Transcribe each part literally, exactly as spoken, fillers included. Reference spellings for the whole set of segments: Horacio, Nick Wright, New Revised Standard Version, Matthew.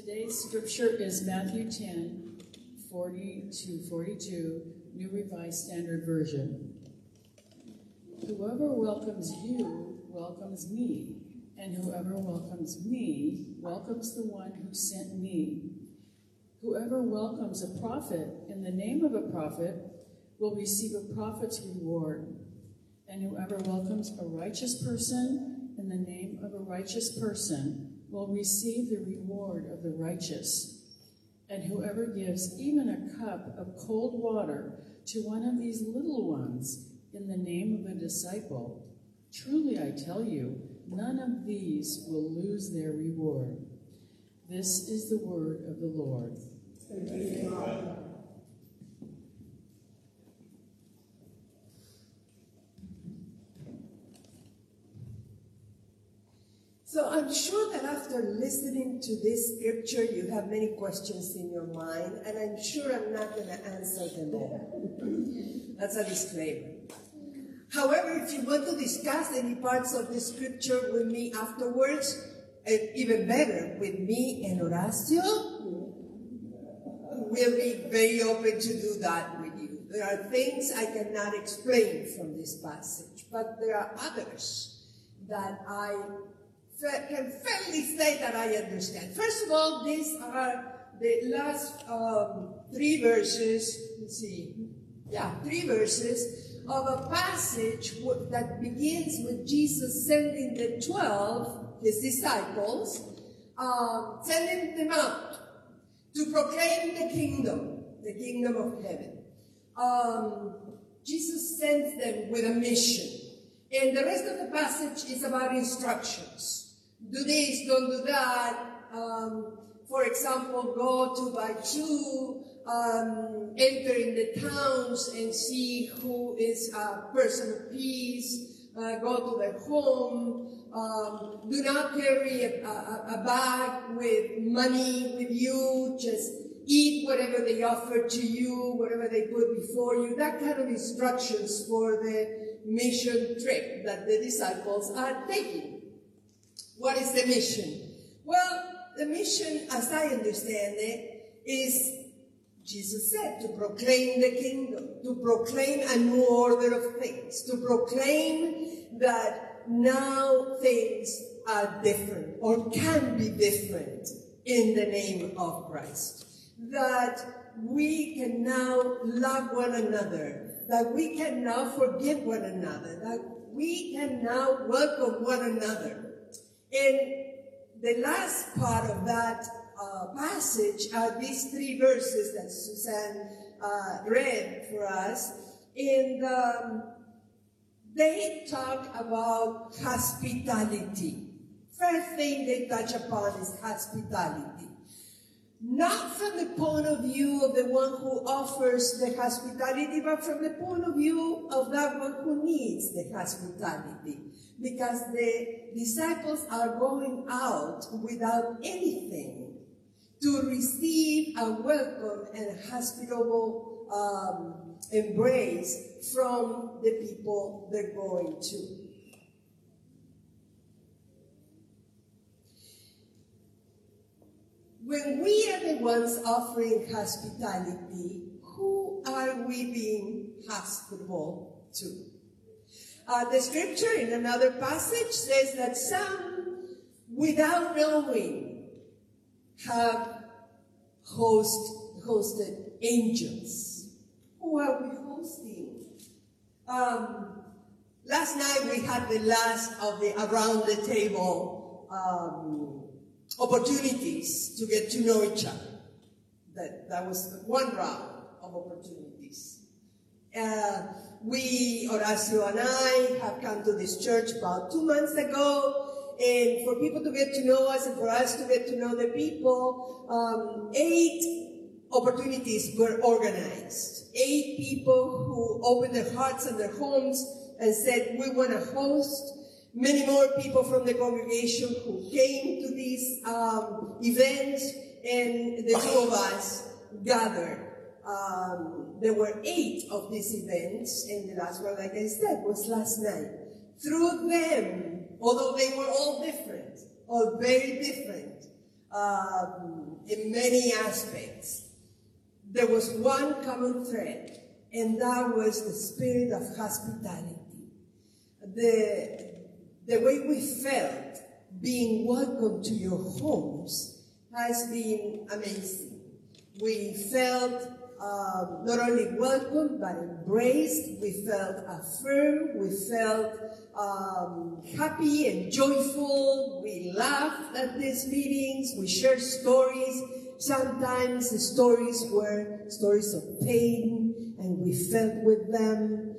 Today's scripture is Matthew ten, forty to forty-two, New Revised Standard Version. Whoever welcomes you welcomes me, and whoever welcomes me welcomes the one who sent me. Whoever welcomes a prophet in the name of a prophet will receive a prophet's reward, and whoever welcomes a righteous person in the name of a righteous person will receive the reward of the righteous. And whoever gives even a cup of cold water to one of these little ones in the name of a disciple, truly I tell you, none of these will lose their reward. This is the word of the Lord. Amen. So I'm sure that after listening to this scripture, you have many questions in your mind, and I'm sure I'm not going to answer them all. That's a disclaimer. However, if you want to discuss any parts of the scripture with me afterwards, and even better, with me and Horacio, we'll be very open to do that with you. There are things I cannot explain from this passage, but there are others that I can fairly say that I understand. First of all, these are the last um, three verses, let's see, yeah, three verses of a passage that begins with Jesus sending the twelve, his disciples, uh, sending them out to proclaim the kingdom, the kingdom of heaven. Um, Jesus sends them with a mission. And the rest of the passage is about instructions. Do this, don't do that. Um, for example, go two by two, um, enter in the towns and see who is a person of peace, uh, go to their home, um, do not carry a, a, a bag with money with you, just eat whatever they offer to you, whatever they put before you, that kind of instructions for the mission trip that the disciples are taking. What is the mission? Well, the mission, as I understand it, is, Jesus said, to proclaim the kingdom, to proclaim a new order of things, to proclaim that now things are different or can be different in the name of Christ, that we can now love one another, that we can now forgive one another, that we can now welcome one another. And the last part of that uh, passage are these three verses that Suzanne uh, read for us. And um, they talk about hospitality. First thing they touch upon is hospitality. Not from the point of view of the one who offers the hospitality, but from the point of view of that one who needs the hospitality. Because the disciples are going out without anything to receive a welcome and hospitable um, embrace from the people they're going to. When we are the ones offering hospitality, who are we being hospitable to? Uh, the scripture in another passage says that some, without knowing, have host, hosted angels. Who are we hosting? Um, last night we had the last of the around the table um, opportunities to get to know each other. That, that was one round of opportunities. Uh, we, Horacio and I, have come to this church about two months ago, and for people to get to know us and for us to get to know the people, um, eight opportunities were organized. Eight people who opened their hearts and their homes and said, we want to host. Many more people from the congregation who came to these um, events, and the two of us gathered. Um, there were eight of these events, and the last one, like I said, was last night. Through them, although they were all different, all very different, um, in many aspects, there was one common thread, and that was the spirit of hospitality. The, the way we felt being welcome to your homes has been amazing. We felt um, not only welcome, but embraced. We felt affirmed. We felt um, happy and joyful. We laughed at these meetings. We shared stories. Sometimes the stories were stories of pain, and we felt with them.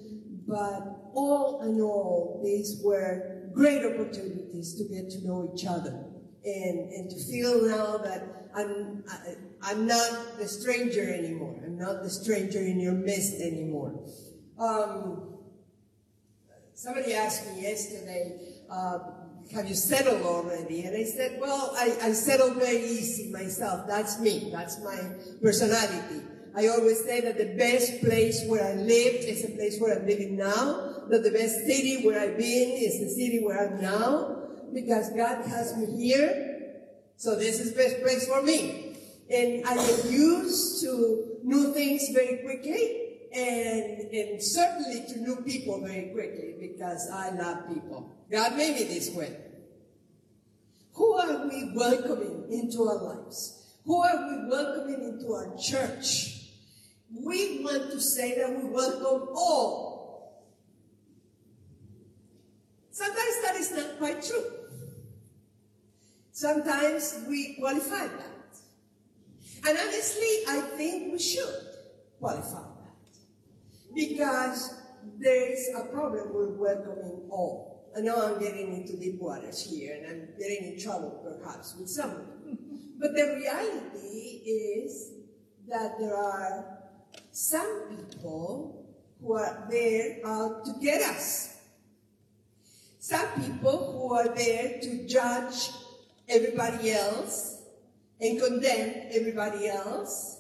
But all in all, these were great opportunities to get to know each other and, and to feel now that I'm, I, I'm not the stranger anymore. I'm not the stranger in your midst anymore. Um, somebody asked me yesterday, uh, have you settled already? And I said, well, I, I settled very easy myself. That's me. That's my personality. I always say that the best place where I lived is the place where I'm living now, that the best city where I've been is the city where I'm now, because God has me here, so this is the best place for me. And I get used to new things very quickly, and, and certainly to new people very quickly, because I love people. God made me this way. Who are we welcoming into our lives? Who are we welcoming into our church? We want to say that we welcome all. Sometimes that is not quite true. Sometimes we qualify that. And honestly, I think we should qualify that, because there is a problem with welcoming all. I know I'm getting into deep waters here, and I'm getting in trouble, perhaps, with someone. But the reality is that there are some people who are there out to get us. Some people who are there to judge everybody else and condemn everybody else.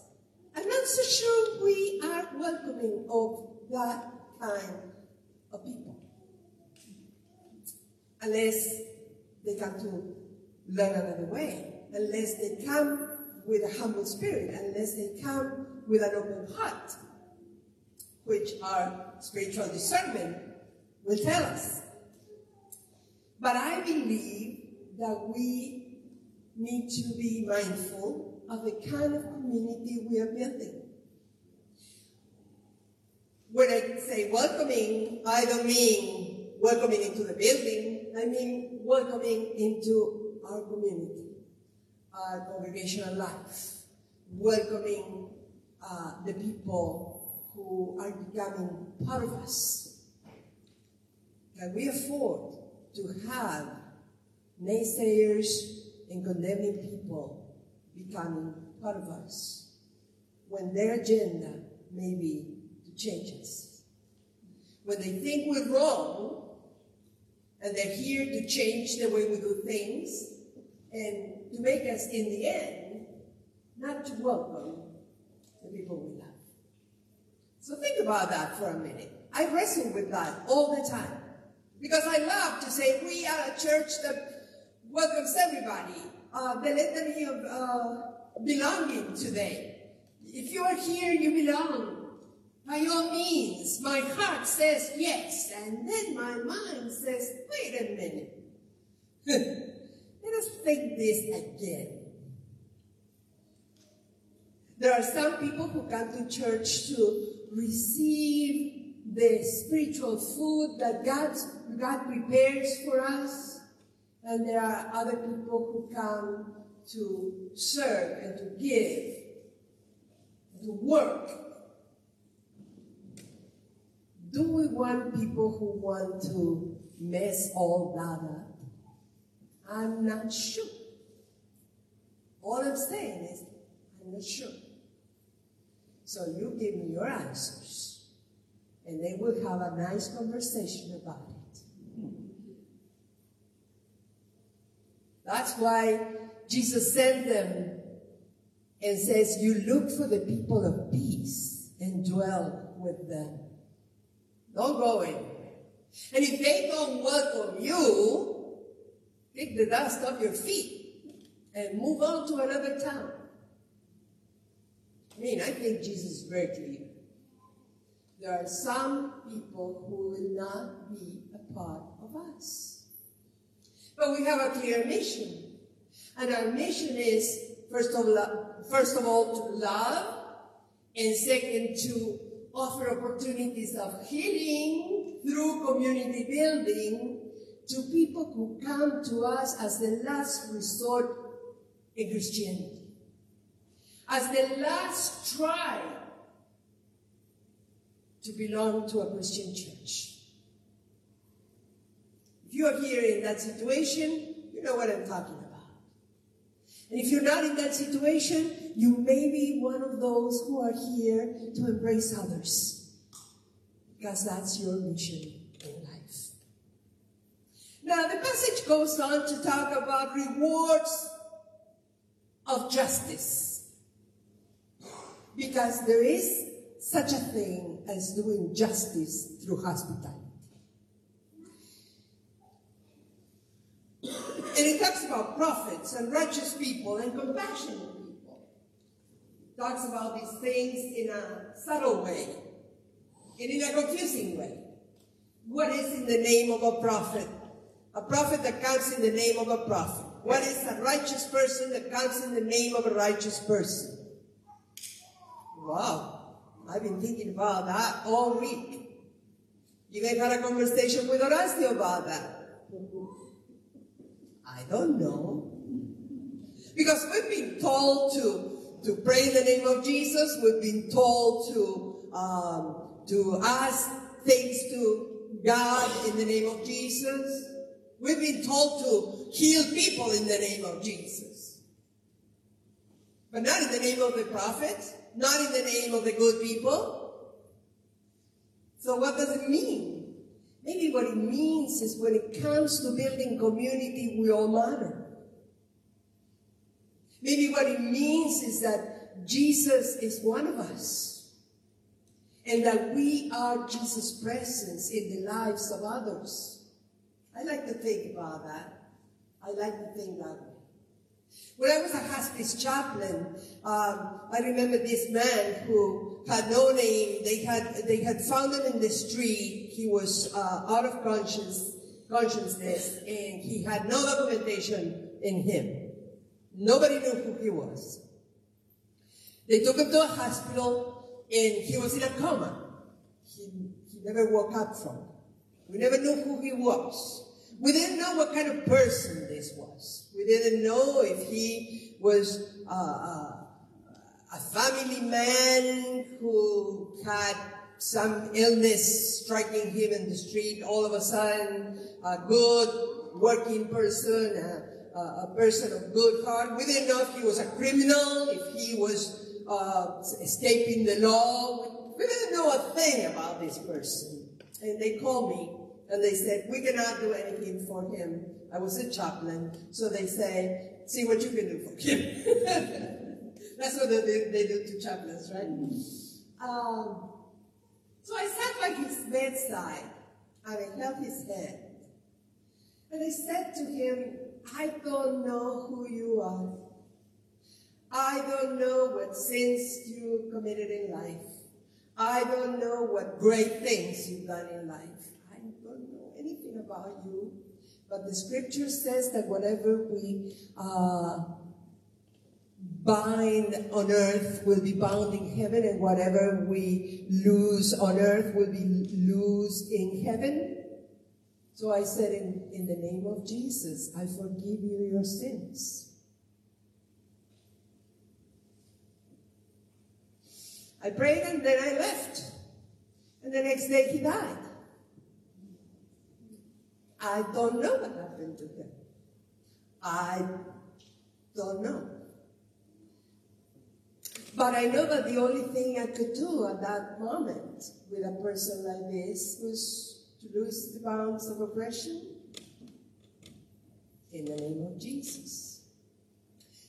I'm not so sure we are welcoming of that kind of people, unless they come to learn another way, unless they come with a humble spirit, unless they come with an open heart, which our spiritual discernment will tell us. But I believe that we need to be mindful of the kind of community we are building. When I say welcoming, I don't mean welcoming into the building. I mean, welcoming into our community, our congregational life, welcoming uh, the people who are becoming part of us. Can we afford to have naysayers and condemning people becoming part of us when their agenda may be to change us? When they think we're wrong, and they're here to change the way we do things and to make us, in the end, not to welcome the people we love. So think about that for a minute. I wrestle with that all the time, because I love to say we are a church that welcomes everybody. Uh, the litany of uh, belonging today. If you are here, you belong. By all means, my heart says yes, and then my mind says, wait a minute. Let us think this again. There are some people who come to church to receive the spiritual food that God's, God prepares for us, and there are other people who come to serve and to give, to work. Do we want people who want to mess all that up? I'm not sure. All I'm saying is, I'm not sure. So you give me your answers, and then we'll have a nice conversation about it. That's why Jesus sent them and says, you look for the people of peace and dwell with them. Don't go anywhere. And if they don't welcome you, kick the dust off your feet. and move on to another town. I mean, I think Jesus is very clear. There are some people who will not be a part of us. But we have a clear mission. And our mission is, first of, lo- first of all, to love, and second, to offer opportunities of healing through community building to people who come to us as the last resort in Christianity. As the last try to belong to a Christian church. If you are here in that situation, you know what I'm talking about. And if you're not in that situation, you may be one of those who are here to embrace others. Because that's your mission in life. Now, the passage goes on to talk about rewards of justice. Because there is such a thing as doing justice through hospitality. And it talks about prophets and righteous people and compassionate people. It talks about these things in a subtle way and in a confusing way. What is in the name of a prophet? A prophet that comes in the name of a prophet. What is a righteous person that comes in the name of a righteous person? Wow, I've been thinking about that all week. You guys had a conversation with Horacio about that. I don't know. Because we've been told to, to pray in the name of Jesus. We've been told to, um, to ask things to God in the name of Jesus. We've been told to heal people in the name of Jesus. But not in the name of the prophets. Not in the name of the good people. So what does it mean? Maybe what it means is when it comes to building community, we all matter. Maybe what it means is that Jesus is one of us. And that we are Jesus' presence in the lives of others. I like to think about that. I like to think that way. When I was a hospice chaplain, um, I remember this man who had no name. They had they had found him in the street. He was uh, out of conscience, consciousness, and he had no documentation in him. Nobody knew who he was. They took him to a hospital, and he was in a coma. He, he never woke up from it. We never knew who he was. We didn't know what kind of person this was. We didn't know if he was uh, a family man who had some illness striking him in the street. All of a sudden, a good working person, a, a person of good heart. We didn't know if he was a criminal, if he was uh, escaping the law. We didn't know a thing about this person. And they called me. And they said, we cannot do anything for him. I was a chaplain. So they say, see what you can do for him. That's what they, they do to chaplains, right? Um, so I sat by his bedside, and I held his hand. And I said to him, I don't know who you are. I don't know what sins you committed in life. I don't know what great things you've done in life. Anything about you, but the scripture says that whatever we uh, bind on earth will be bound in heaven, and whatever we loose on earth will be loosed in heaven. So I said, in, in the name of Jesus, I forgive you your sins. I prayed and then I left, and the next day he died. I don't know what happened to him. I don't know. But I know that the only thing I could do at that moment with a person like this was to lose the bounds of oppression in the name of Jesus.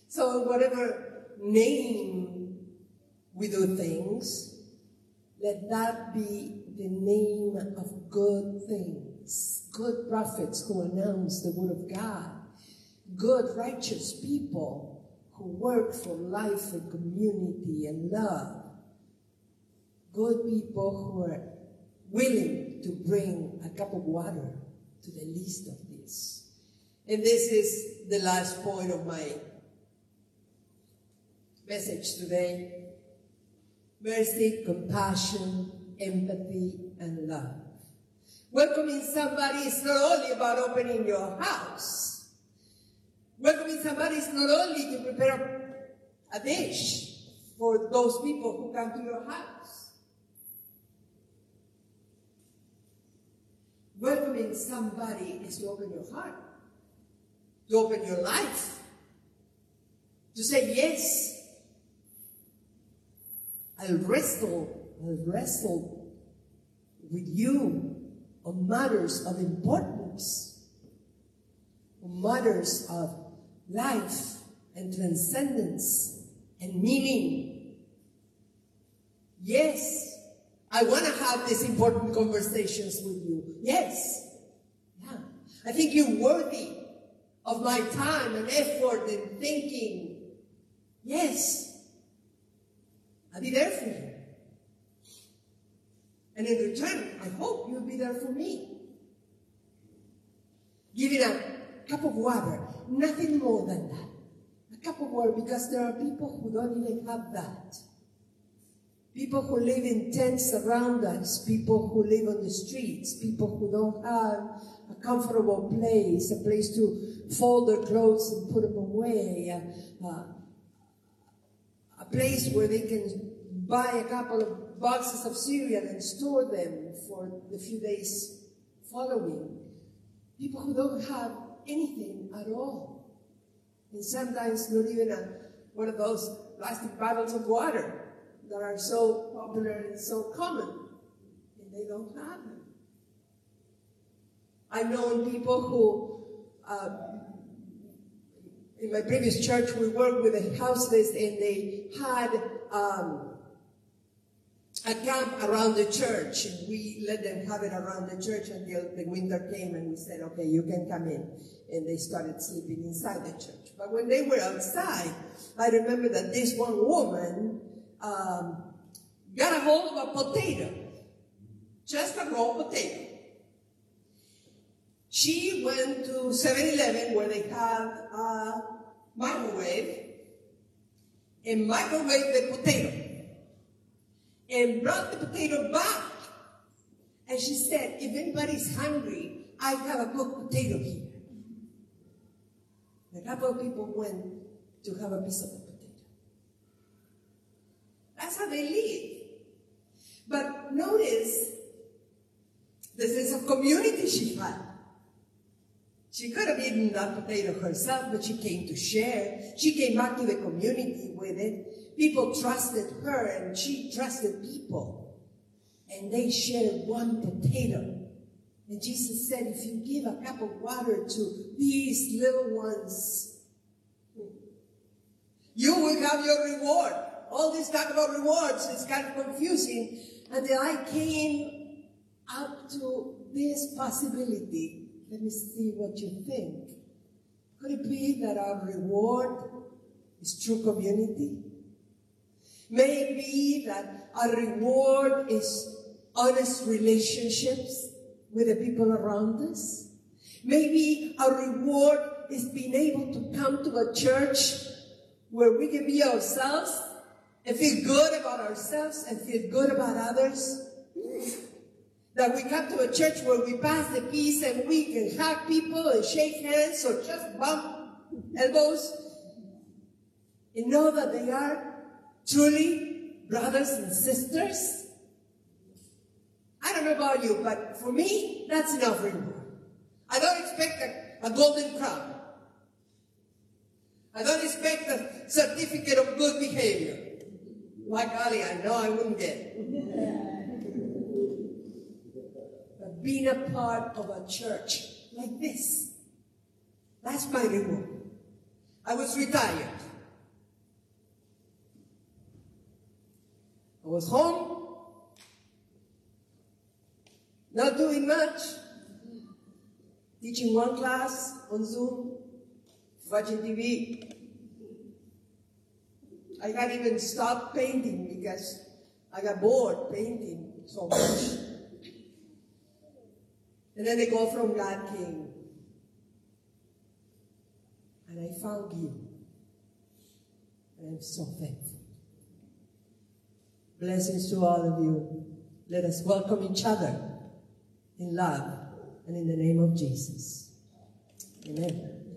So whatever name we do things, let that be the name of good things. Good prophets who announce the word of God. good, righteous people who work for life and community and love. Good people who are willing to bring a cup of water to the least of this. And this is the last point of my message today. Mercy, compassion, empathy, and love. Welcoming somebody is not only about opening your house. Welcoming somebody is not only to prepare a dish for those people who come to your house. Welcoming somebody is to open your heart, to open your life, to say, yes, I'll wrestle, I'll wrestle with you on matters of importance, on matters of life and transcendence and meaning. Yes, I want to have these important conversations with you. Yes, yeah. I think you're worthy of my time and effort and thinking. Yes, I'll be there for you. And in return, I hope you'll be there for me. Giving a cup of water, nothing more than that. A cup of water, because there are people who don't even have that. People who live in tents around us, people who live on the streets, people who don't have a comfortable place, a place to fold their clothes and put them away, a, a, a place where they can buy a couple of boxes of cereal and store them for the few days following. People who don't have anything at all. And sometimes not even a, one of those plastic bottles of water that are so popular and so common. And they don't have them. I've known people who, uh, in my previous church, we worked with the houseless, and they had um, a camp around the church. We let them have it around the church until the winter came, and we said, okay, you can come in. And they started sleeping inside the church. But when they were outside, I remember that this one woman um, got a hold of a potato, just a raw potato. She went to seven eleven, where they have a microwave, and microwaved the potato. And brought the potato back. And she said, if anybody's hungry, I have a cooked potato here. And a couple of people went to have a piece of the potato. That's how they live. But notice the sense of community she had. She could have eaten that potato herself, but she came to share. She came back to the community with it. People trusted her, and she trusted people. And they shared one potato. And Jesus said, if you give a cup of water to these little ones, you will have your reward. All this talk about rewards is kind of confusing. Until I came up to this possibility. Let me see what you think. Could it be that our reward is true community? Maybe that our reward is honest relationships with the people around us. Maybe our reward is being able to come to a church where we can be ourselves and feel good about ourselves and feel good about others. That we come to a church where we pass the peace and we can hug people and shake hands or just bump elbows and know that they are truly brothers and sisters. I don't know about you, but for me, that's enough reward. I don't expect a, a golden crown. I don't expect a certificate of good behavior. Like Ali, I know I wouldn't get it. But being a part of a church like this, that's my reward. I was retired. I was home, not doing much, teaching one class on Zoom watching T V. I can't even stop painting because I got bored painting so much. And then I go from God King. And I found you. And I'm so thankful. Blessings to all of you. Let us welcome each other in love and in the name of Jesus. Amen.